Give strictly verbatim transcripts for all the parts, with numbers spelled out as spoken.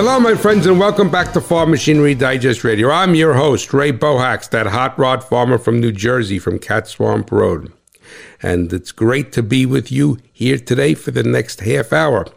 Hello, my friends, and welcome back to Farm Machinery Digest Radio. I'm your host, Ray Bohacks, that hot rod farmer from New Jersey, from Cat Swamp Road. And it's great to be with you here today for the next half hour.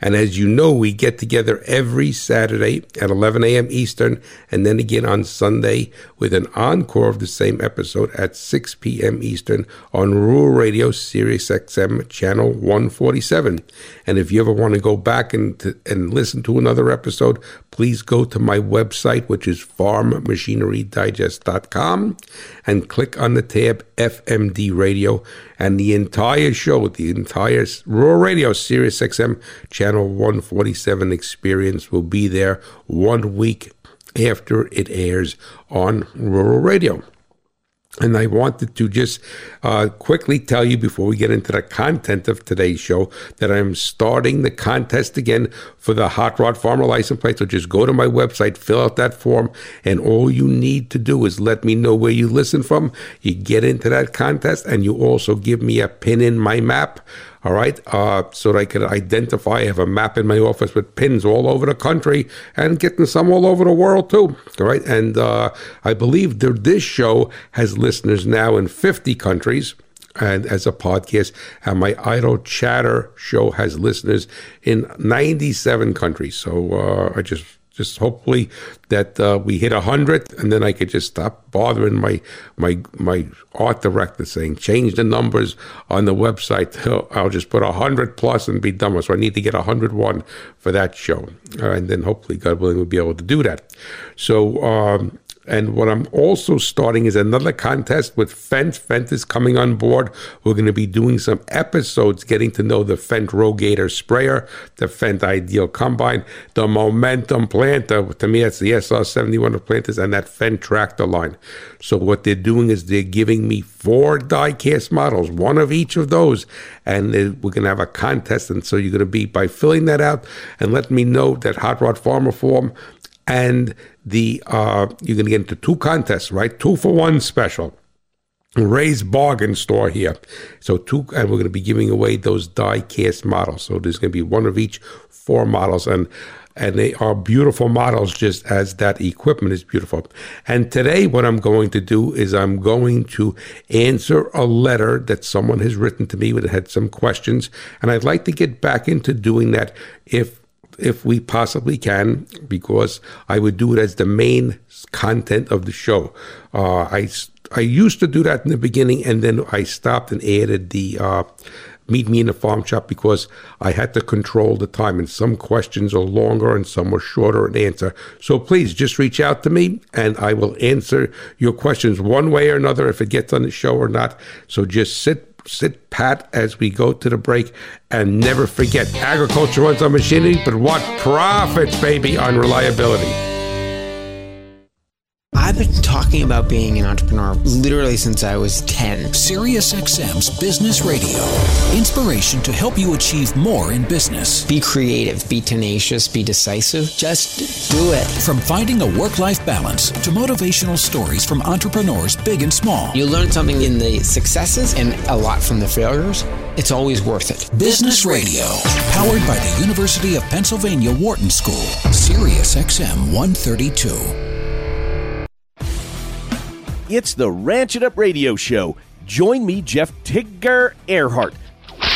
And as you know, we get together every Saturday at eleven a.m. Eastern, and then again on Sunday with an encore of the same episode at six p.m. Eastern on Rural Radio Sirius X M Channel one forty-seven. And if you ever want to go back and, to, and listen to another episode, please go to my website, which is farm machinery digest dot com, and click on the tab F M D Radio, and the entire show, the entire Rural Radio Sirius X M Channel one forty-seven experience will be there one week after it airs on Rural Radio. And I wanted to just uh, quickly tell you before we get into the content of today's show that I'm starting the contest again for the Hot Rod Farmer License Plate. So just go to my website, fill out that form, and all you need to do is let me know where you listen from. You get into that contest, and you also give me a pin in my map. All right, uh, so that I could identify. I have a map in my office with pins all over the country and getting some all over the world, too. All right, and uh, I believe that this show has listeners now in fifty countries and as a podcast, and my Idle Chatter show has listeners in ninety-seven countries. So uh, I just... Just hopefully that uh, we hit one hundred, and then I could just stop bothering my my my art director saying, change the numbers on the website. I'll just put one hundred plus and be done with. So I need to get one hundred one for that show. Uh, and then hopefully, God willing, we'll be able to do that. So... Um, And what I'm also starting is another contest with Fendt. Fendt is coming on board. We're going to be doing some episodes, getting to know the Fendt Rogator Sprayer, the Fendt Ideal Combine, the Momentum Planter. To me, that's the S R seventy-one of planters, and that Fendt Tractor line. So what they're doing is they're giving me four die-cast models, one of each of those, and we're going to have a contest. And so you're going to be, by filling that out and letting me know that Hot Rod Farmer form, and the uh, you're going to get into two contests, right? Two for one special. Ray's Bargain Store here. So two, and we're going to be giving away those die-cast models. So there's going to be one of each, four models, and and they are beautiful models just as that equipment is beautiful. And today what I'm going to do is I'm going to answer a letter that someone has written to me that had some questions, and I'd like to get back into doing that if if we possibly can, because I would do it as the main content of the show. Uh, I, I used to do that in the beginning, and then I stopped and added the uh, Meet Me in the Farm Shop because I had to control the time, and some questions are longer and some are shorter in answer. So please just reach out to me, and I will answer your questions one way or another if it gets on the show or not. So just sit Sit pat as we go to the break, and never forget, agriculture runs on machinery, but what profits, baby, on reliability. I've been talking about being an entrepreneur literally since I was ten. Sirius X M's Business Radio. Inspiration to help you achieve more in business. Be creative, be tenacious, be decisive. Just do it. From finding a work-life balance to motivational stories from entrepreneurs big and small. You learn something in the successes and a lot from the failures. It's always worth it. Business Radio. Powered by the University of Pennsylvania Wharton School. Sirius X M one thirty-two. It's the Ranch It Up Radio Show. Join me, Jeff Tigger Earhart,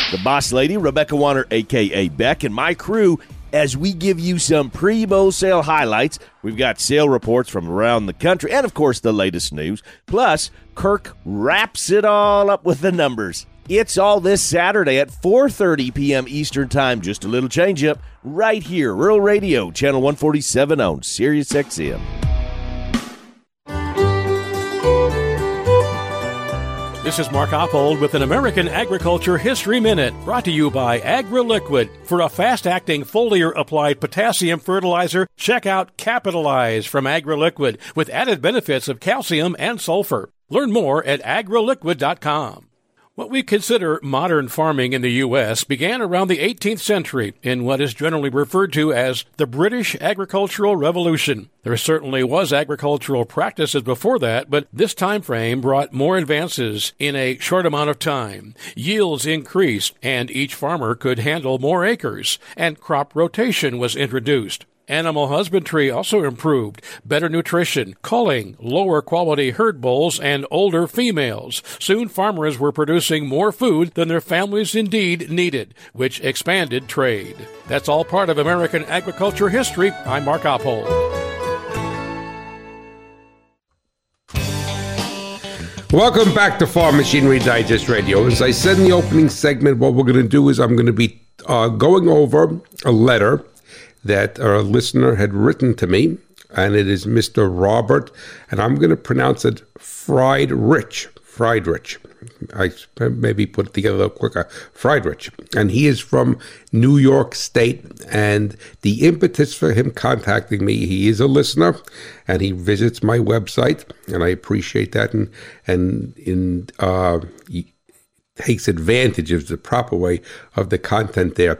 the boss lady, Rebecca Warner, a k a. Beck, and my crew as we give you some pre-bowl sale highlights. We've got sale reports from around the country and, of course, the latest news. Plus, Kirk wraps it all up with the numbers. It's all this Saturday at four thirty p.m. Eastern Time. Just a little change-up right here, Rural Radio, Channel one forty-seven on Sirius X M. This is Mark Oppold with an American Agriculture History Minute, brought to you by AgriLiquid. For a fast-acting foliar-applied potassium fertilizer, check out Capitalize from AgriLiquid, with added benefits of calcium and sulfur. Learn more at agri liquid dot com. What we consider modern farming in the U S began around the eighteenth century in what is generally referred to as the British Agricultural Revolution. There certainly was agricultural practices before that, but this time frame brought more advances in a short amount of time. Yields increased, and each farmer could handle more acres, and crop rotation was introduced. Animal husbandry also improved. Better nutrition, culling, lower quality herd bulls, and older females. Soon farmers were producing more food than their families indeed needed, which expanded trade. That's all part of American agriculture history. I'm Mark Oppold. Welcome back to Farm Machinery Digest Radio. As I said in the opening segment, what we're going to do is I'm going to be uh, going over a letter that a listener had written to me, and it is Mister Robert, and I'm going to pronounce it Friedrich, Friedrich. I maybe put it together a little quicker, Friedrich. And he is from New York State, and the impetus for him contacting me, he is a listener, and he visits my website, and I appreciate that, and, and in uh, he takes advantage of the proper way of the content there.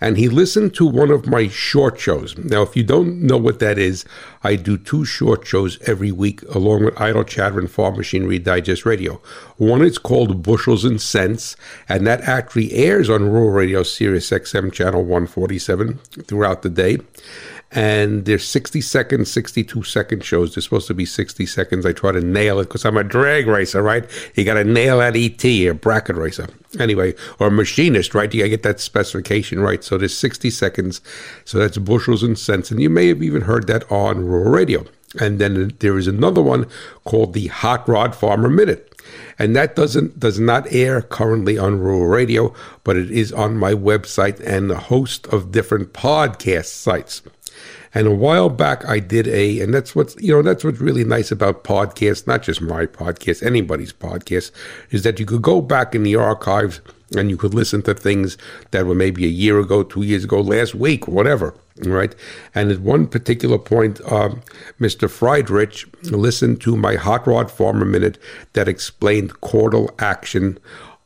And he listened to one of my short shows. Now, if you don't know what that is, I do two short shows every week along with Idle Chatter and Farm Machinery Digest Radio. One is called Bushels and Cents, and that actually airs on Rural Radio Sirius X M Channel one forty-seven throughout the day. And they're sixty second, sixty two second shows. They're supposed to be sixty seconds. I try to nail it because I'm a drag racer, right? You got to nail that E T, a bracket racer. Anyway, or machinist, right? You got to get that specification right. So there's sixty seconds. So that's Bushels and Cents. And you may have even heard that on Rural Radio. And then there is another one called the Hot Rod Farmer Minute. And that doesn't does not air currently on Rural Radio, but it is on my website and a host of different podcast sites. And a while back, I did a, and that's what's, you know, that's what's really nice about podcasts, not just my podcast, anybody's podcast, is that you could go back in the archives and you could listen to things that were maybe a year ago, two years ago, last week, whatever, right? And at one particular point, um, Mister Friedrich listened to my Hot Rod Farmer Minute that explained caudal action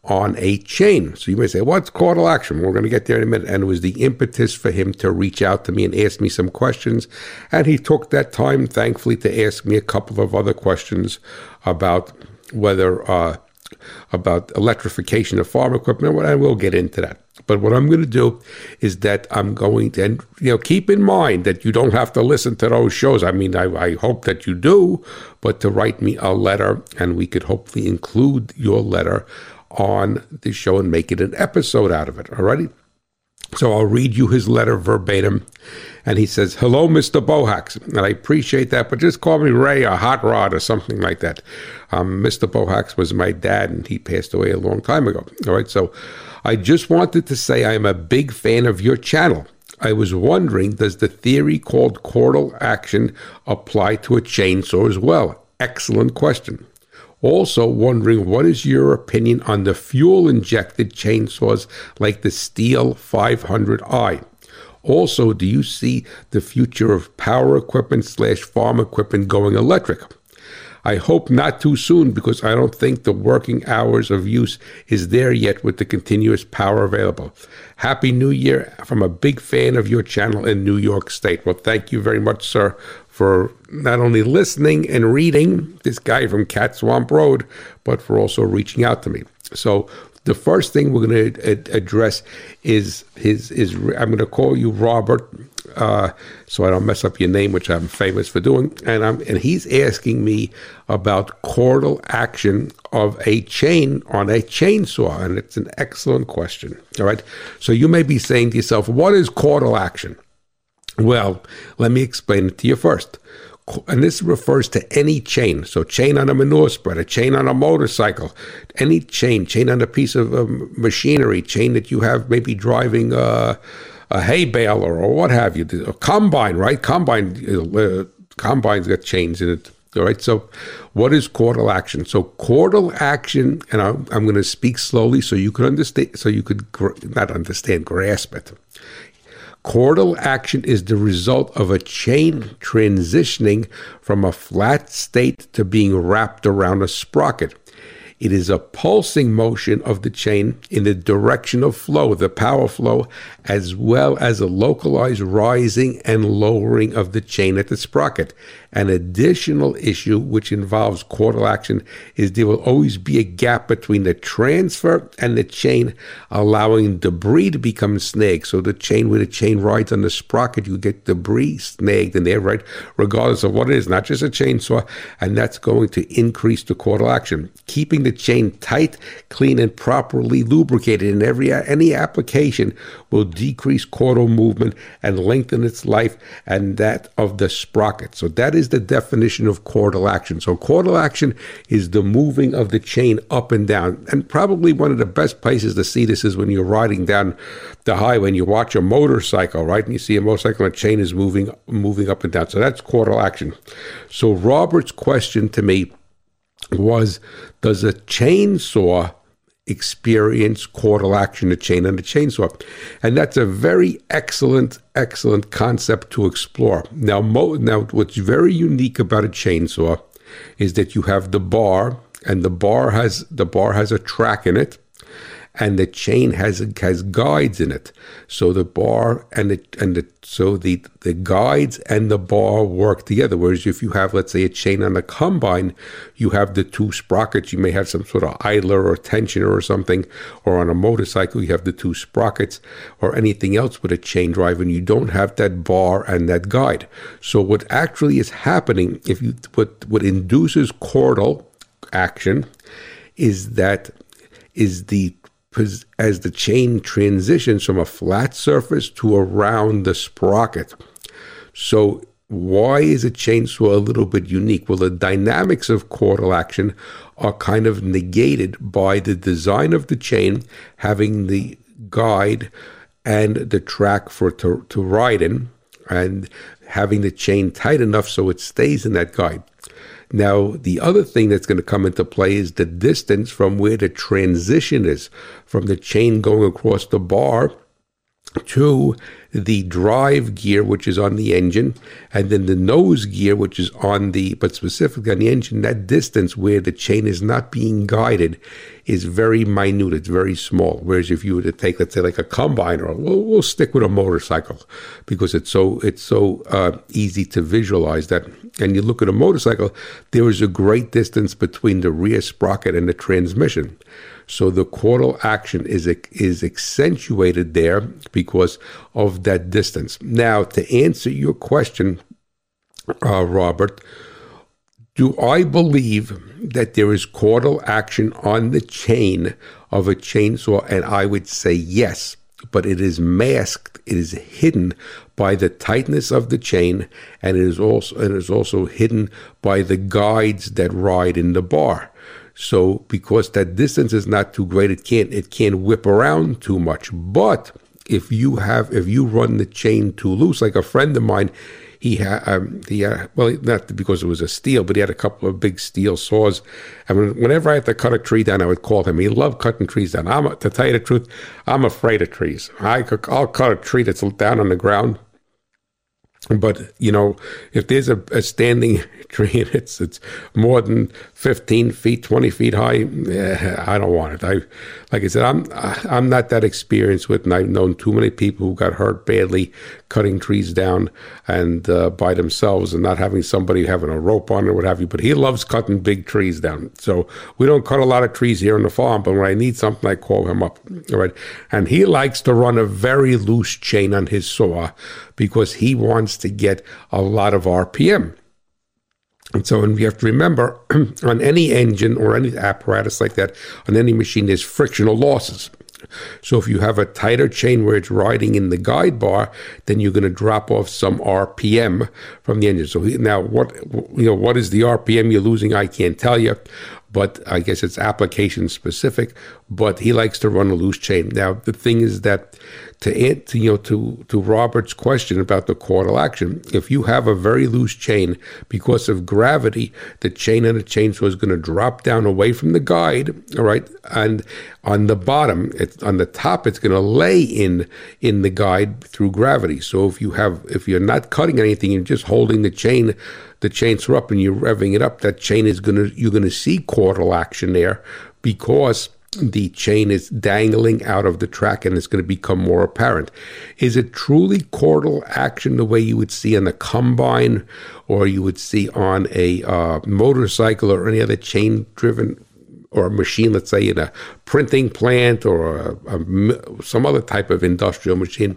on a chain. So you may say, what's caudal action? We're going to get there in a minute. And it was the impetus for him to reach out to me and ask me some questions. And he took that time, thankfully, to ask me a couple of other questions about whether, uh, about electrification of farm equipment. And we'll get into that. But what I'm going to do is that I'm going to, and you know, keep in mind that you don't have to listen to those shows. I mean, I, I hope that you do, but to write me a letter, and we could hopefully include your letter on the show and make it an episode out of it. All righty? So I'll read you his letter verbatim. And he says, hello, Mister Bohacks. And I appreciate that, but just call me Ray or Hot Rod or something like that. Um, Mister Bohacks was my dad, and he passed away a long time ago. All right, so I just wanted to say I'm a big fan of your channel. I was wondering, does the theory called caudal action apply to a chainsaw as well? Excellent question. Also wondering, what is your opinion on the fuel-injected chainsaws like the Stihl five hundred i? Also, do you see the future of power equipment slash farm equipment going electric? I hope not too soon, because I don't think the working hours of use is there yet with the continuous power available. Happy New Year from a big fan of your channel in New York State. Well, thank you very much, sir, for not only listening and reading, this guy from Cat Swamp Road, but for also reaching out to me. So the first thing we're going to ad- address is his, is I'm going to call you Robert, uh, so I don't mess up your name, which I'm famous for doing. And I'm, and he's asking me about caudal action of a chain on a chainsaw. And it's an excellent question. All right. So you may be saying to yourself, what is caudal action? Well, let me explain it to you first. And this refers to any chain. So chain on a manure spreader, chain on a motorcycle, any chain, chain on a piece of um, machinery, chain that you have maybe driving uh, a hay baler or what have you. A combine, right? Combine, uh, combine's got chains in it. All right, so what is caudal action? So caudal action, and I'm, I'm going to speak slowly so you could understand, so you could gr- not understand, grasp it. Caudal action is the result of a chain transitioning from a flat state to being wrapped around a sprocket. It is a pulsing motion of the chain in the direction of flow, the power flow, as well as a localized rising and lowering of the chain at the sprocket. An additional issue which involves caudal action is there will always be a gap between the transfer and the chain, allowing debris to become snagged. So the chain, where the chain rides on the sprocket, you get debris snagged in there, right? Regardless of what it is, not just a chainsaw, and that's going to increase the caudal action. Keeping the chain tight, clean, and properly lubricated in every any application will decrease caudal movement and lengthen its life and that of the sprocket. So that is the definition of caudal action. So caudal action is the moving of the chain up and down. And probably one of the best places to see this is when you're riding down the highway and you watch a motorcycle, right? And you see a motorcycle and a chain is moving, moving up and down. So that's caudal action. So Robert's question to me was, does a chainsaw experience caudal action, the chain on the chainsaw? And that's a very excellent, excellent concept to explore. Now, mo- now, what's very unique about a chainsaw is that you have the bar, and the bar has the bar has a track in it, and the chain has has guides in it. So the bar and the and the so the the guides and the bar work together. Whereas if you have, let's say, a chain on a combine, you have the two sprockets. You may have some sort of idler or tensioner or something, or on a motorcycle you have the two sprockets, or anything else with a chain drive, and you don't have that bar and that guide. So what actually is happening, if you what what induces caudal action, is that is the as the chain transitions from a flat surface to around the sprocket. So why is a chainsaw a little bit unique? Well, the dynamics of caudal action are kind of negated by the design of the chain having the guide and the track for it to, to ride in, and having the chain tight enough so it stays in that guide. Now, the other thing that's going to come into play is the distance from where the transition is, from the chain going across the bar to the drive gear, which is on the engine, and then the nose gear, which is on the, but specifically on the engine. That distance where the chain is not being guided is very minute. It's very small. Whereas if you were to take, let's say, like a combine, or we'll, we'll stick with a motorcycle because it's so it's so uh, easy to visualize that. And you look at a motorcycle, there is a great distance between the rear sprocket and the transmission. So the caudal action is is accentuated there because of that distance. Now, to answer your question, uh, Robert, do I believe that there is caudal action on the chain of a chainsaw? And I would say yes, but it is masked, it is hidden by the tightness of the chain, and it is also and it is also hidden by the guides that ride in the bar. So because that distance is not too great, it can't it can't whip around too much. But if you have if you run the chain too loose, like a friend of mine, he had um, he had, well, not because it was a Stihl, but he had a couple of big Stihl saws. And whenever I had to cut a tree down, I would call him. He loved cutting trees down. I'm to tell you the truth, I'm afraid of trees. I could, I'll cut a tree that's down on the ground. But, you know, if there's a, a standing tree and it's it's more than fifteen feet, twenty feet high, eh, I don't want it. I, like I said, I'm I'm not that experienced with, and I've known too many people who got hurt badly cutting trees down and uh, by themselves, and not having somebody having a rope on or what have you. But he loves cutting big trees down. So we don't cut a lot of trees here on the farm, but when I need something, I call him up. All right. And he likes to run a very loose chain on his saw because he wants to get a lot of R P M. And so, and we have to remember, on any engine or any apparatus like that, on any machine, there's frictional losses. So if you have a tighter chain where it's riding in the guide bar, then you're going to drop off some R P M from the engine. So now, what you know, what is the R P M you're losing? I can't tell you, but I guess it's application specific. But he likes to run a loose chain. Now, the thing is that to, to you know to to Robert's question about the caudal action, if you have a very loose chain, because of gravity, the chain on the chainsaw is going to drop down away from the guide. All right, and on the bottom, it's, on the top, it's going to lay in in the guide through gravity. So if you have if you're not cutting anything, you're just holding the chain. The chainsaw up and you're revving it up, that chain is going to, you're going to see caudal action there because the chain is dangling out of the track and it's going to become more apparent. Is it truly chordal action the way you would see on the combine or you would see on a uh, motorcycle or any other chain-driven or machine, let's say in a printing plant or a, a, some other type of industrial machine?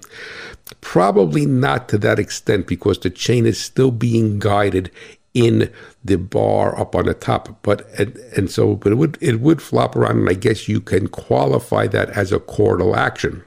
Probably not to that extent because the chain is still being guided in the bar up on the top, but and, and so but it would it would flop around, and I guess you can qualify that as a chordal action.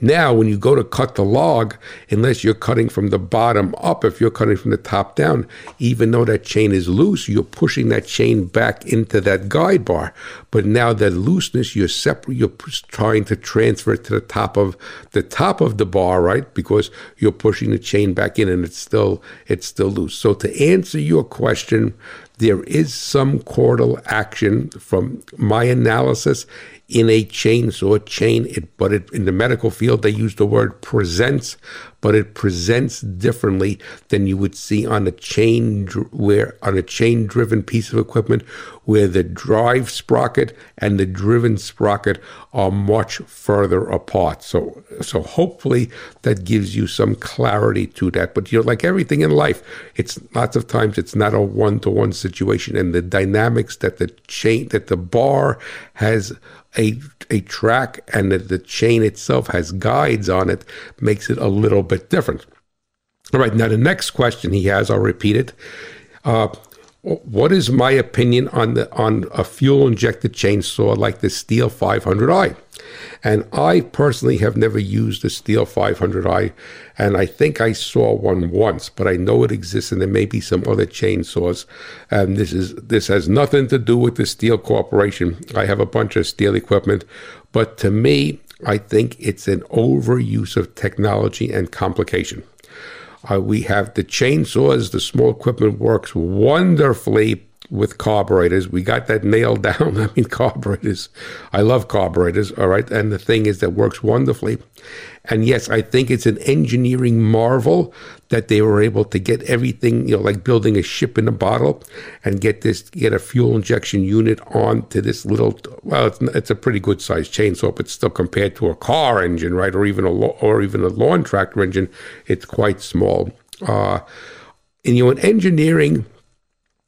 Now when you go to cut the log, unless you're cutting from the bottom up, if you're cutting from the top down, even though that chain is loose, you're pushing that chain back into that guide bar, but now that looseness you're separate you're trying to transfer it to the top of the top of the bar, right? Because you're pushing the chain back in and it's still it's still loose. So to answer your question, there is some chordal action from my analysis in a chainsaw chain, it, but it, in the medical field, they use the word presents, but it presents differently than you would see on a chain where on a chain-driven piece of equipment where the drive sprocket and the driven sprocket are much further apart. So, so hopefully that gives you some clarity to that. But you know, like everything in life, it's lots of times it's not a one-to-one situation, and the dynamics that the chain that the bar has. A, a track and that the chain itself has guides on it makes it a little bit different. All right, now the next question he has, I'll repeat it. Uh, what is my opinion on the on a fuel-injected chainsaw like the Stihl five hundred i? And I personally have never used the Stihl five hundred i, and I think I saw one once, but I know it exists, and there may be some other chainsaws. And this is this has nothing to do with the Stihl Corporation. I have a bunch of Stihl equipment, but to me, I think it's an overuse of technology and complication. Uh, we have the chainsaws, the small equipment works wonderfully with carburetors. We got that nailed down. I mean, carburetors. I love carburetors, all right? And the thing is that works wonderfully. And yes, I think it's an engineering marvel that they were able to get everything, you know, like building a ship in a bottle and get this, get a fuel injection unit onto this little, well, it's, it's a pretty good sized chainsaw, but still compared to a car engine, right? Or even a, or even a lawn tractor engine, it's quite small. Uh, and, you know, in engineering,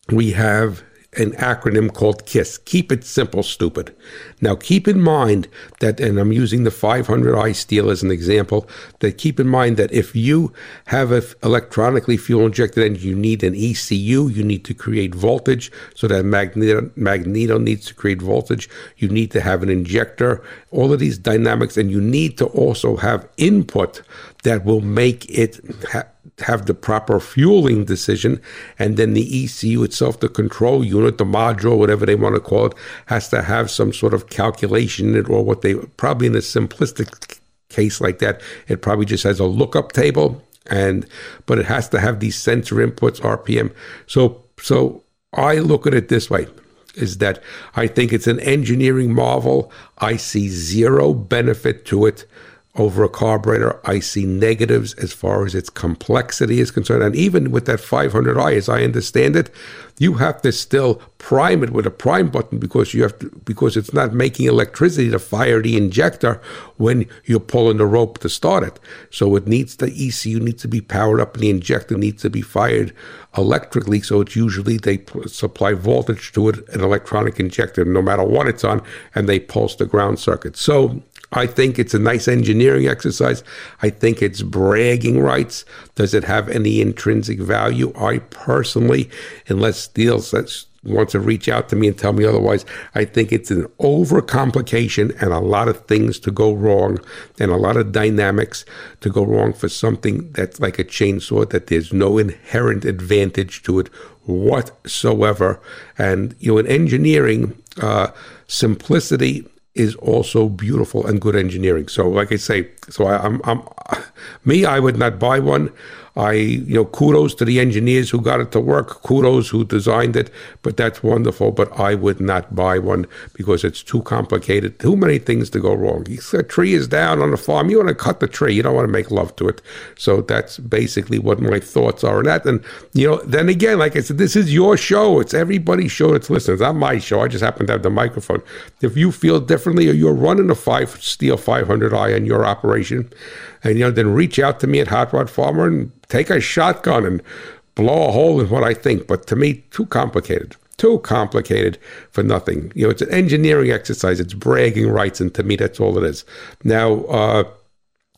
we have an acronym called KISS. Keep it simple, stupid. Now, keep in mind that, and I'm using the five hundred i Stihl as an example, that keep in mind that if you have an electronically fuel-injected engine, you need an E C U, you need to create voltage, so that magneto, magneto needs to create voltage, you need to have an injector, all of these dynamics, and you need to also have input that will make it ha- have the proper fueling decision, and then the E C U itself, the control unit, the module, whatever they want to call it, has to have some sort of calculation in it, or what they probably in a simplistic case like that, it probably just has a lookup table, and but it has to have these sensor inputs, R P M. So, so I look at it this way, is that I think it's an engineering marvel. I see zero benefit to it. Over a carburetor, I see negatives as far as its complexity is concerned. And even with that five hundred i, as I understand it, you have to still prime it with a prime button because you have to, because it's not making electricity to fire the injector when you're pulling the rope to start it. So it needs the E C U needs to be powered up and the injector needs to be fired electrically. So it's usually they p- supply voltage to it, an electronic injector, no matter what it's on, and they pulse the ground circuit. So I think it's a nice engineering exercise. I think it's bragging rights. Does it have any intrinsic value? I personally, unless Stihl wants to reach out to me and tell me otherwise, I think it's an overcomplication and a lot of things to go wrong and a lot of dynamics to go wrong for something that's like a chainsaw, that there's no inherent advantage to it whatsoever. And, you know, in engineering, uh, simplicity is also beautiful and good engineering. So like I say, so I, I'm, I'm, me, I would not buy one. I, you know, kudos to the engineers who got it to work, kudos who designed it, but that's wonderful. But I would not buy one because it's too complicated, too many things to go wrong. A tree is down on the farm, you want to cut the tree, you don't want to make love to it. So that's basically what my thoughts are on that. And, you know, then again, like I said, this is your show. It's everybody's show that's listening. It's not my show. I just happen to have the microphone. If you feel differently or you're running a five, Stihl five hundred i in your operation, and, you know, then reach out to me at Hot Rod Farmer and take a shotgun and blow a hole in what I think. But to me, too complicated. Too complicated for nothing. You know, it's an engineering exercise. It's bragging rights. And to me, that's all it is. Now, uh,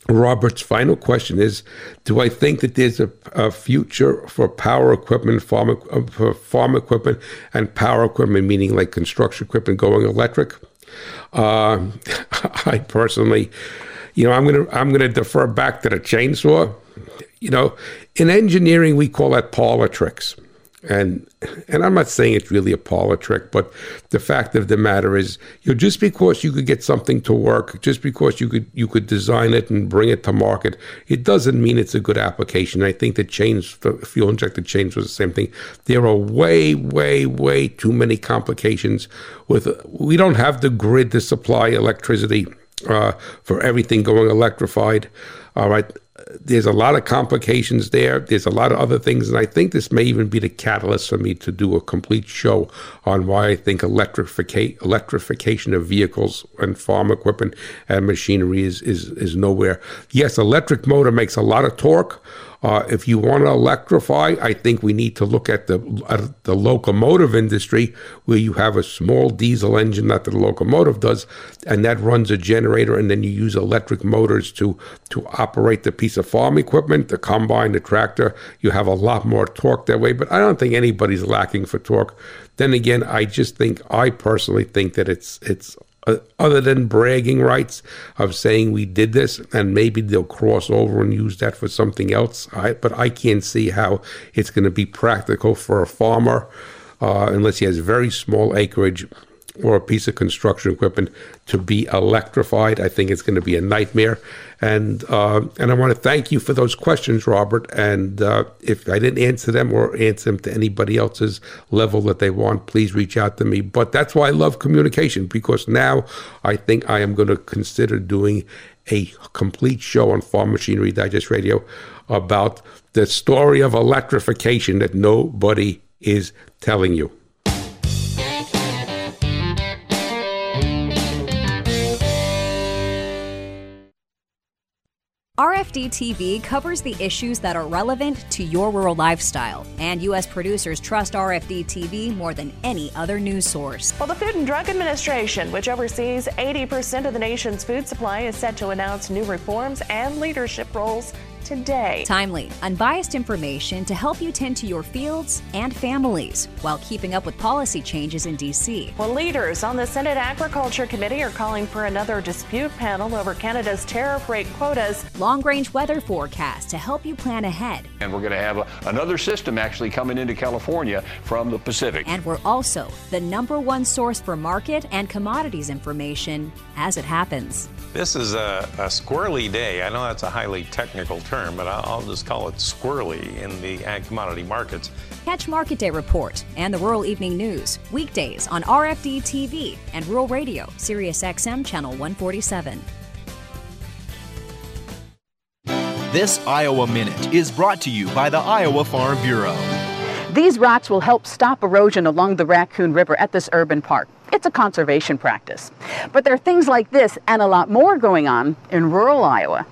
Robert's final question is, do I think that there's a, a future for power equipment, farm, uh, for farm equipment and power equipment, meaning like construction equipment going electric? Uh, I personally, you know, I'm going to I'm going to defer back to the chainsaw. You know, in engineering, we call that parlor tricks. And and I'm not saying it's really a parlor trick, but the fact of the matter is, you know, just because you could get something to work, just because you could you could design it and bring it to market, it doesn't mean it's a good application. I think the chains, the fuel injected chains was the same thing. There are way, way, way too many complications with, we don't have the grid to supply electricity uh, for everything going electrified, all right? There's a lot of complications there. There's a lot of other things. And I think this may even be the catalyst for me to do a complete show on why I think electrifica- electrification of vehicles and farm equipment and machinery is, is, is nowhere. Yes, electric motor makes a lot of torque. Uh, if you want to electrify, I think we need to look at the uh, the locomotive industry, where you have a small diesel engine, not that the locomotive does, and that runs a generator, and then you use electric motors to, to operate the piece of farm equipment, the combine, the tractor. You have a lot more torque that way, but I don't think anybody's lacking for torque. Then again, I just think, I personally think that it's it's... Uh, other than bragging rights of saying we did this, and maybe they'll cross over and use that for something else. I, but I can't see how it's going to be practical for a farmer uh, unless he has very small acreage or a piece of construction equipment to be electrified. I think it's going to be a nightmare. And uh, and I want to thank you for those questions, Robert. And uh, if I didn't answer them or answer them to anybody else's level that they want, please reach out to me. But that's why I love communication, because now I think I am going to consider doing a complete show on Farm Machinery Digest Radio about the story of electrification that nobody is telling you. R F D T V covers the issues that are relevant to your rural lifestyle, and U S producers trust R F D T V more than any other news source. Well, the Food and Drug Administration, which oversees eighty percent of the nation's food supply, is set to announce new reforms and leadership roles today. Timely, unbiased information to help you tend to your fields and families while keeping up with policy changes in D C. Well, leaders on the Senate Agriculture Committee are calling for another dispute panel over Canada's tariff rate quotas. Long-range weather forecasts to help you plan ahead. And we're going to have a, another system actually coming into California from the Pacific. And we're also the number one source for market and commodities information as it happens. This is a, a squirrely day. I know that's a highly technical term, but I'll just call it squirrely in the ag commodity markets. Catch Market Day Report and the Rural Evening News weekdays on R F D T V and Rural Radio, Sirius X M Channel one forty-seven. This Iowa Minute is brought to you by the Iowa Farm Bureau. These rocks will help stop erosion along the Raccoon River at this urban park. It's a conservation practice. But there are things like this and a lot more going on in rural Iowa.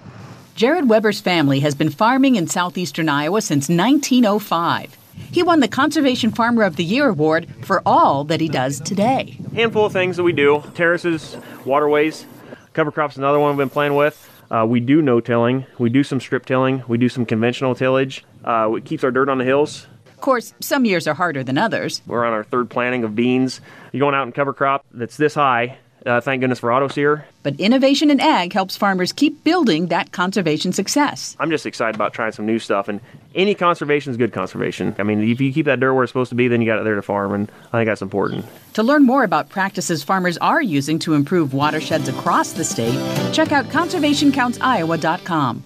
Jared Weber's family has been farming in southeastern Iowa since nineteen oh five. He won the Conservation Farmer of the Year award for all that he does today. Handful of things that we do: terraces, waterways, cover crops, another one we've been playing with. Uh, we do no-tilling, we do some strip tilling, we do some conventional tillage. Uh, it keeps our dirt on the hills. Of course, some years are harder than others. We're on our third planting of beans. You're going out and cover crop that's this high. Uh, thank goodness for auto sear. But innovation in ag helps farmers keep building that conservation success. I'm just excited about trying some new stuff, and any conservation is good conservation. I mean, if you keep that dirt where it's supposed to be, then you got it there to farm, and I think that's important. To learn more about practices farmers are using to improve watersheds across the state, check out conservation counts iowa dot com.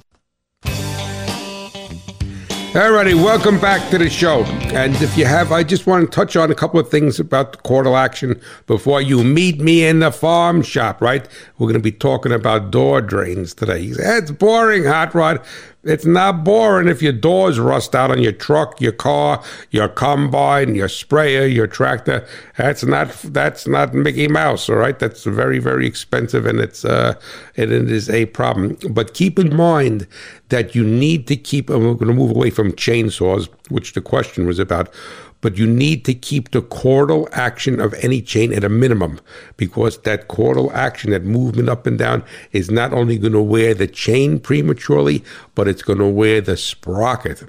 Alrighty, welcome back to the show. And if you have, I just want to touch on a couple of things about the quarter action before you meet me in the farm shop, right? We're going to be talking about door drains today. It's boring, Hot Rod. It's not boring if your doors rust out on your truck, your car, your combine, your sprayer, your tractor. That's not that's not Mickey Mouse, all right? That's very, very expensive, and it's uh, and it is a problem. But keep in mind that you need to keep, and we're going to move away from chainsaws, which the question was about, but you need to keep the chordal action of any chain at a minimum, because that chordal action, that movement up and down, is not only going to wear the chain prematurely, but it's going to wear the sprocket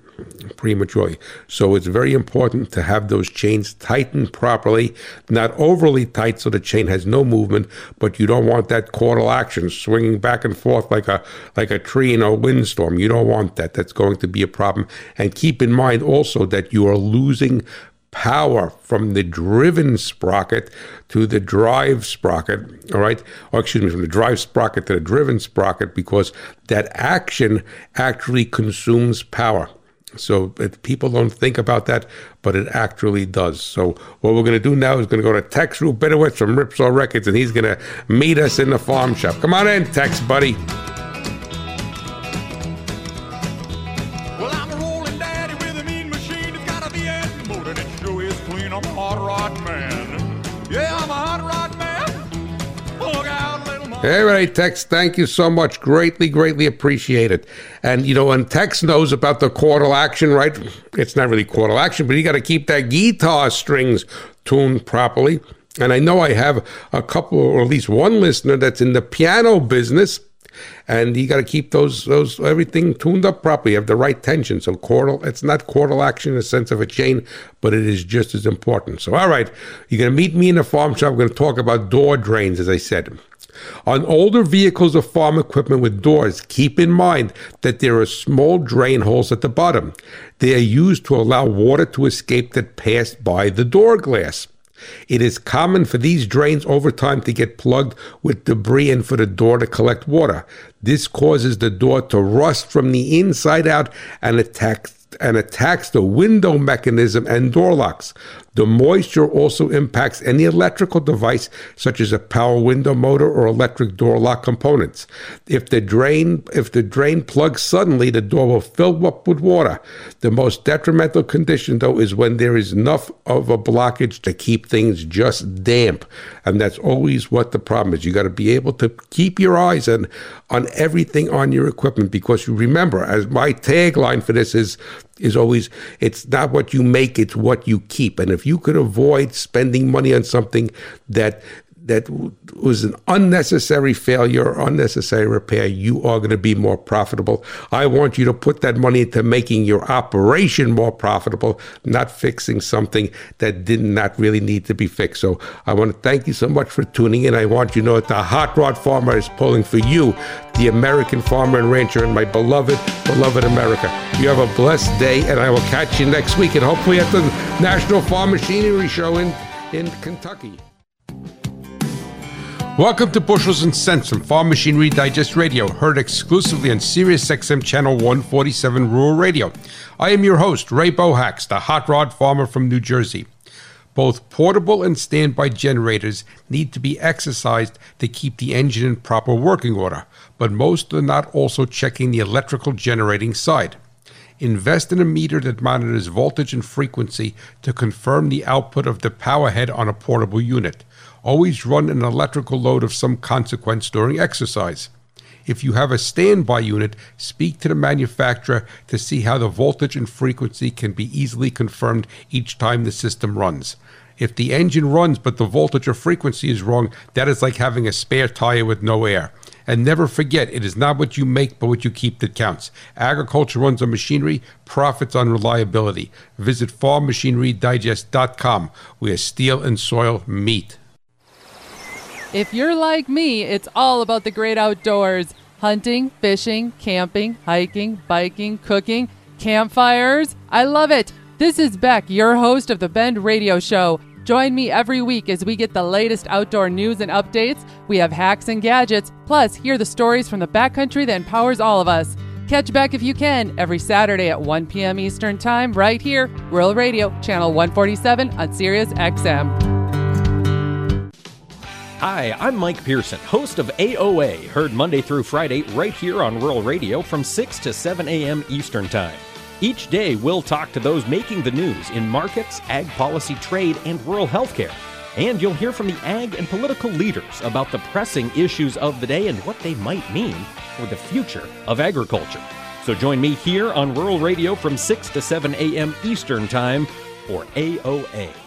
prematurely. So it's very important to have those chains tightened properly, not overly tight so the chain has no movement, but you don't want that chordal action swinging back and forth like a like a tree in a windstorm. You don't want that. That's going to be a problem. And keep in mind also that you are losing power from the driven sprocket to the drive sprocket, all right? Or excuse me, from the drive sprocket to the driven sprocket, because that action actually consumes power. So it, people don't think about that, but it actually does. So what we're going to do now is going to go to Tex Rubinowitz from Ripsaw Records, and he's going to meet us in the farm shop. Come on in, Tex, buddy. All right, Tex, thank you so much. Greatly, greatly appreciate it. And, you know, and Tex knows about the chordal action, right? It's not really chordal action, but you got to keep that guitar strings tuned properly. And I know I have a couple, or at least one listener that's in the piano business, and you got to keep those, those everything tuned up properly. You have the right tension. So chordal, it's not chordal action in the sense of a chain, but it is just as important. So, all right, you're going to meet me in the farm shop. We're going to talk about door drains, as I said. On older vehicles or farm equipment with doors, keep in mind that there are small drain holes at the bottom. They are used to allow water to escape that passed by the door glass. It is common for these drains over time to get plugged with debris and for the door to collect water. This causes the door to rust from the inside out and attack and attacks the window mechanism and door locks. The moisture also impacts any electrical device, such as a power window motor or electric door lock components. If the drain if the drain plugs suddenly, the door will fill up with water. The most detrimental condition, though, is when there is enough of a blockage to keep things just damp. And that's always what the problem is. You got to be able to keep your eyes on, on everything on your equipment, because you remember, as my tagline for this is, is always, it's not what you make, it's what you keep. And if you could avoid spending money on something that that was an unnecessary failure or unnecessary repair, you are going to be more profitable. I want you to put that money into making your operation more profitable, not fixing something that did not really need to be fixed. So I want to thank you so much for tuning in. I want you to know that the Hot Rod Farmer is pulling for you, the American farmer and rancher, and my beloved, beloved America. You have a blessed day, and I will catch you next week, and hopefully at the National Farm Machinery Show in, in Kentucky. Welcome to Bushels and Cents from Farm Machinery Digest Radio, heard exclusively on SiriusXM Channel one forty-seven Rural Radio. I am your host, Ray Bohacks, the hot rod farmer from New Jersey. Both portable and standby generators need to be exercised to keep the engine in proper working order, but most are not also checking the electrical generating side. Invest in a meter that monitors voltage and frequency to confirm the output of the power head on a portable unit. Always run an electrical load of some consequence during exercise. If you have a standby unit, speak to the manufacturer to see how the voltage and frequency can be easily confirmed each time the system runs. If the engine runs but the voltage or frequency is wrong, that is like having a spare tire with no air. And never forget, it is not what you make but what you keep that counts. Agriculture runs on machinery, profits on reliability. Visit farm machinery digest dot com, where steel and soil meet. If you're like me, it's all about the great outdoors. Hunting, fishing, camping, hiking, biking, cooking, campfires. I love it. This is Beck, your host of the Bend Radio Show. Join me every week as we get the latest outdoor news and updates. We have hacks and gadgets, plus hear the stories from the backcountry that empowers all of us. Catch back if you can every Saturday at one p.m. Eastern Time right here, Rural Radio, Channel one forty-seven on Sirius X M. Hi, I'm Mike Pearson, host of A O A, heard Monday through Friday right here on Rural Radio from six to seven a.m. Eastern Time. Each day, we'll talk to those making the news in markets, ag policy, trade, and rural healthcare. And you'll hear from the ag and political leaders about the pressing issues of the day and what they might mean for the future of agriculture. So join me here on Rural Radio from six to seven a.m. Eastern Time for A O A.